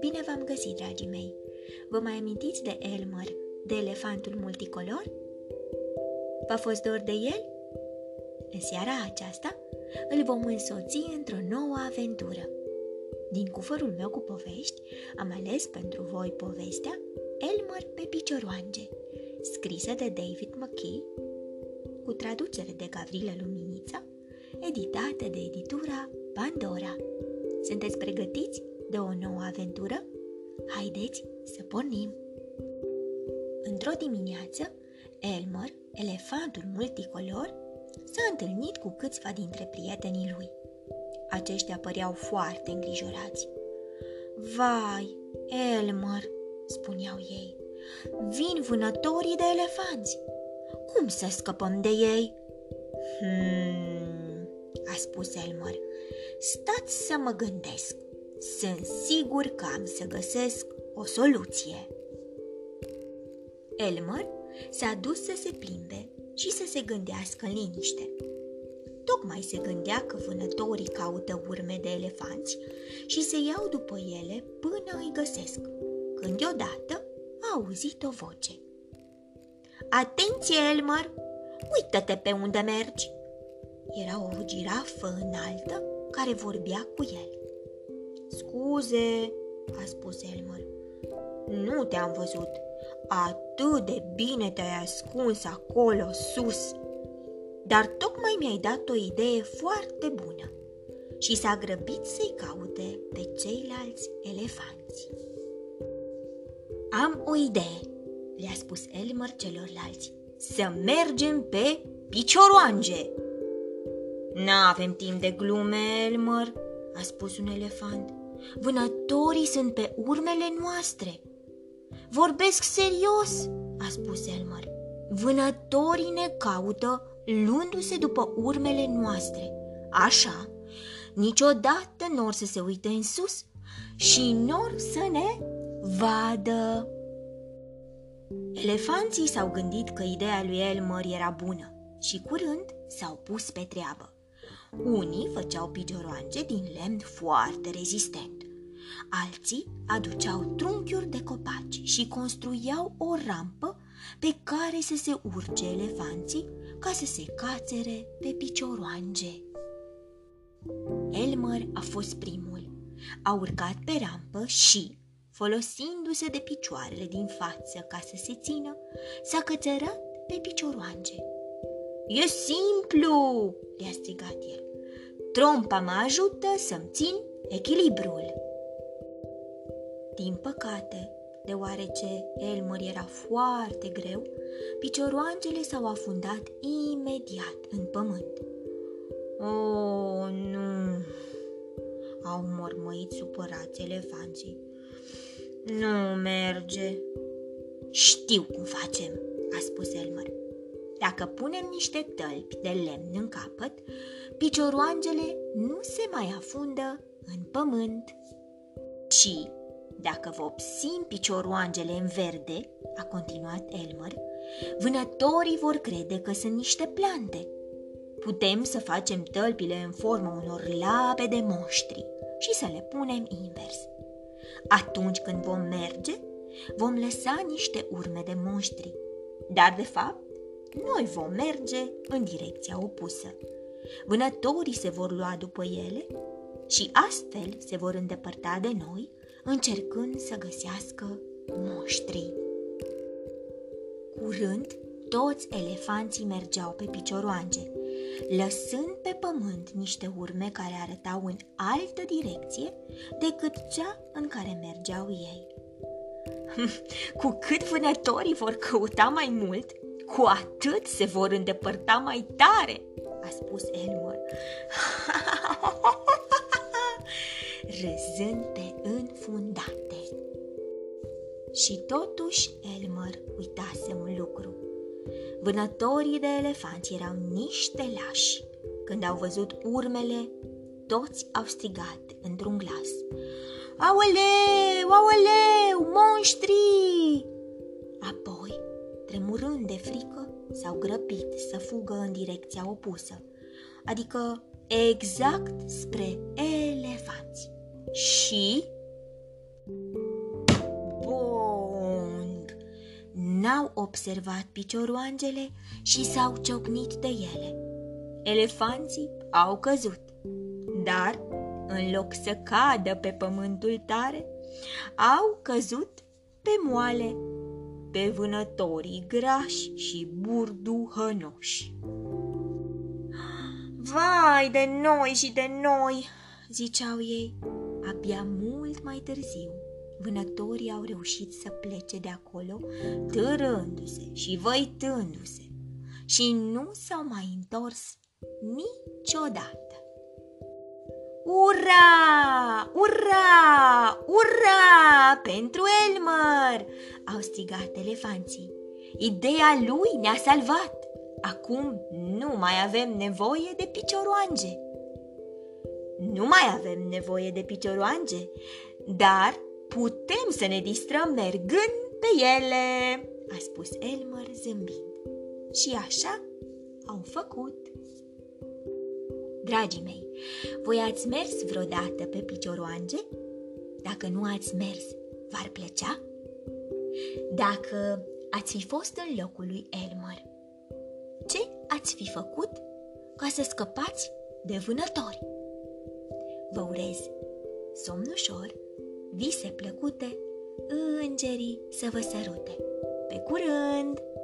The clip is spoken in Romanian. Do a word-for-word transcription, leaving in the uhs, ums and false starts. Bine v-am găsit, dragii mei! Vă mai amintiți de Elmer, de elefantul multicolor? V-a fost dor de el? În seara aceasta îl vom însoți într-o nouă aventură. Din cufărul meu cu povești am ales pentru voi povestea Elmer pe picioroange, scrisă de David McKee, cu traducere de Gavril Luminița, editată de editura Pandora. Sunteți pregătiți de o nouă aventură? Haideți să pornim! Într-o dimineață, Elmer, elefantul multicolor, s-a întâlnit cu câțiva dintre prietenii lui. Aceștia păreau foarte îngrijorați. "Vai, Elmer," spuneau ei, "vin vânătorii de elefanți. Cum să scăpăm de ei?" Hmm, a spus Elmer, "stați să mă gândesc. Sunt sigur că am să găsesc o soluție." Elmer s-a dus să se plimbe și să se gândească în liniște. Tocmai se gândea că vânătorii caută urme de elefanți și se iau după ele până îi găsesc, când deodată a auzit o voce. "Atenție, Elmer! Uită-te pe unde mergi!" Era o girafă înaltă care vorbea cu el. "Scuze," a spus Elmer, "nu te-am văzut. Atât de bine te-ai ascuns acolo sus. Dar tocmai mi-ai dat o idee foarte bună." Și s-a grăbit să-i caute pe ceilalți elefanți. "Am o idee," le-a spus Elmer celorlalți, "să mergem pe picioroange." "N-avem timp de glume, Elmer," a spus un elefant. "Vânătorii sunt pe urmele noastre." "Vorbesc serios," a spus Elmer. "Vânătorii ne caută luându-se după urmele noastre. Așa, niciodată n-or să se uite în sus și n-or să ne vadă." Elefanții s-au gândit că ideea lui Elmer era bună și curând s-au pus pe treabă. Unii făceau picioroange din lemn foarte rezistent, alții aduceau trunchiuri de copaci și construiau o rampă pe care să se urce elefanții ca să se cațere pe picioroange. Elmer a fost primul, a urcat pe rampă și, folosindu-se de picioarele din față ca să se țină, s-a cățărat pe picioroange. "E simplu!" le-a strigat el. "Trompa mă ajută să-mi țin echilibrul." Din păcate, deoarece Elmer era foarte greu, picioroangele s-au afundat imediat în pământ. "Oh, nu!" au mormăit supărați elefanții. "Nu merge." "Știu cum facem," a spus Elmer. "Dacă punem niște tălpi de lemn în capăt, picioroangele nu se mai afundă în pământ." "Și dacă vopsim picioroangele în verde," a continuat Elmer, "vânătorii vor crede că sunt niște plante. Putem să facem tălpile în forma unor labe de moștri și să le punem invers. Atunci când vom merge, vom lăsa niște urme de monștri, dar de fapt noi vom merge în direcția opusă. Vânătorii se vor lua după ele și astfel se vor îndepărta de noi, încercând să găsească monștrii." Curând, toți elefanții mergeau pe picioroange, lăsând pe pământ niște urme care arătau în altă direcție decât cea în care mergeau ei. "Cu cât vânătorii vor căuta mai mult, cu atât se vor îndepărta mai tare," a spus Elmer, râzând pe înfundate. Și totuși Elmer uitase un lucru. Vânătorii de elefanți erau niște lași. Când au văzut urmele, toți au strigat într-un glas: "Aoleu, aoleu, monștri!" Apoi, tremurând de frică, s-au grăbit să fugă în direcția opusă, adică exact spre elefanți. Și... bong! N-au observat picioroangele și s-au ciocnit de ele. Elefanții au căzut, dar, în loc să cadă pe pământul tare, au căzut pe moale, pe vânătorii grași și burduhănoși. Vai de noi și de noi, ziceau ei. Abia mult mai târziu, vânătorii au reușit să plece de acolo, târându-se și văitându-se, și nu s-au mai întors niciodată. Ura! Ura! Ura! Pentru Elmer! Au strigat elefanții. Ideea lui ne-a salvat! Acum nu mai avem nevoie de picioroange. Nu mai avem nevoie de picioroange, dar putem să ne distrăm mergând pe ele, a spus Elmer zâmbind. Și așa au făcut. Dragii mei, voi ați mers vreodată pe picioroange? Dacă nu ați mers, v-ar plăcea? Dacă ați fi fost în locul lui Elmer, ce ați fi făcut ca să scăpați de vânători? Vă urez somn ușor, vise plăcute, îngerii să vă sărute. Pe curând!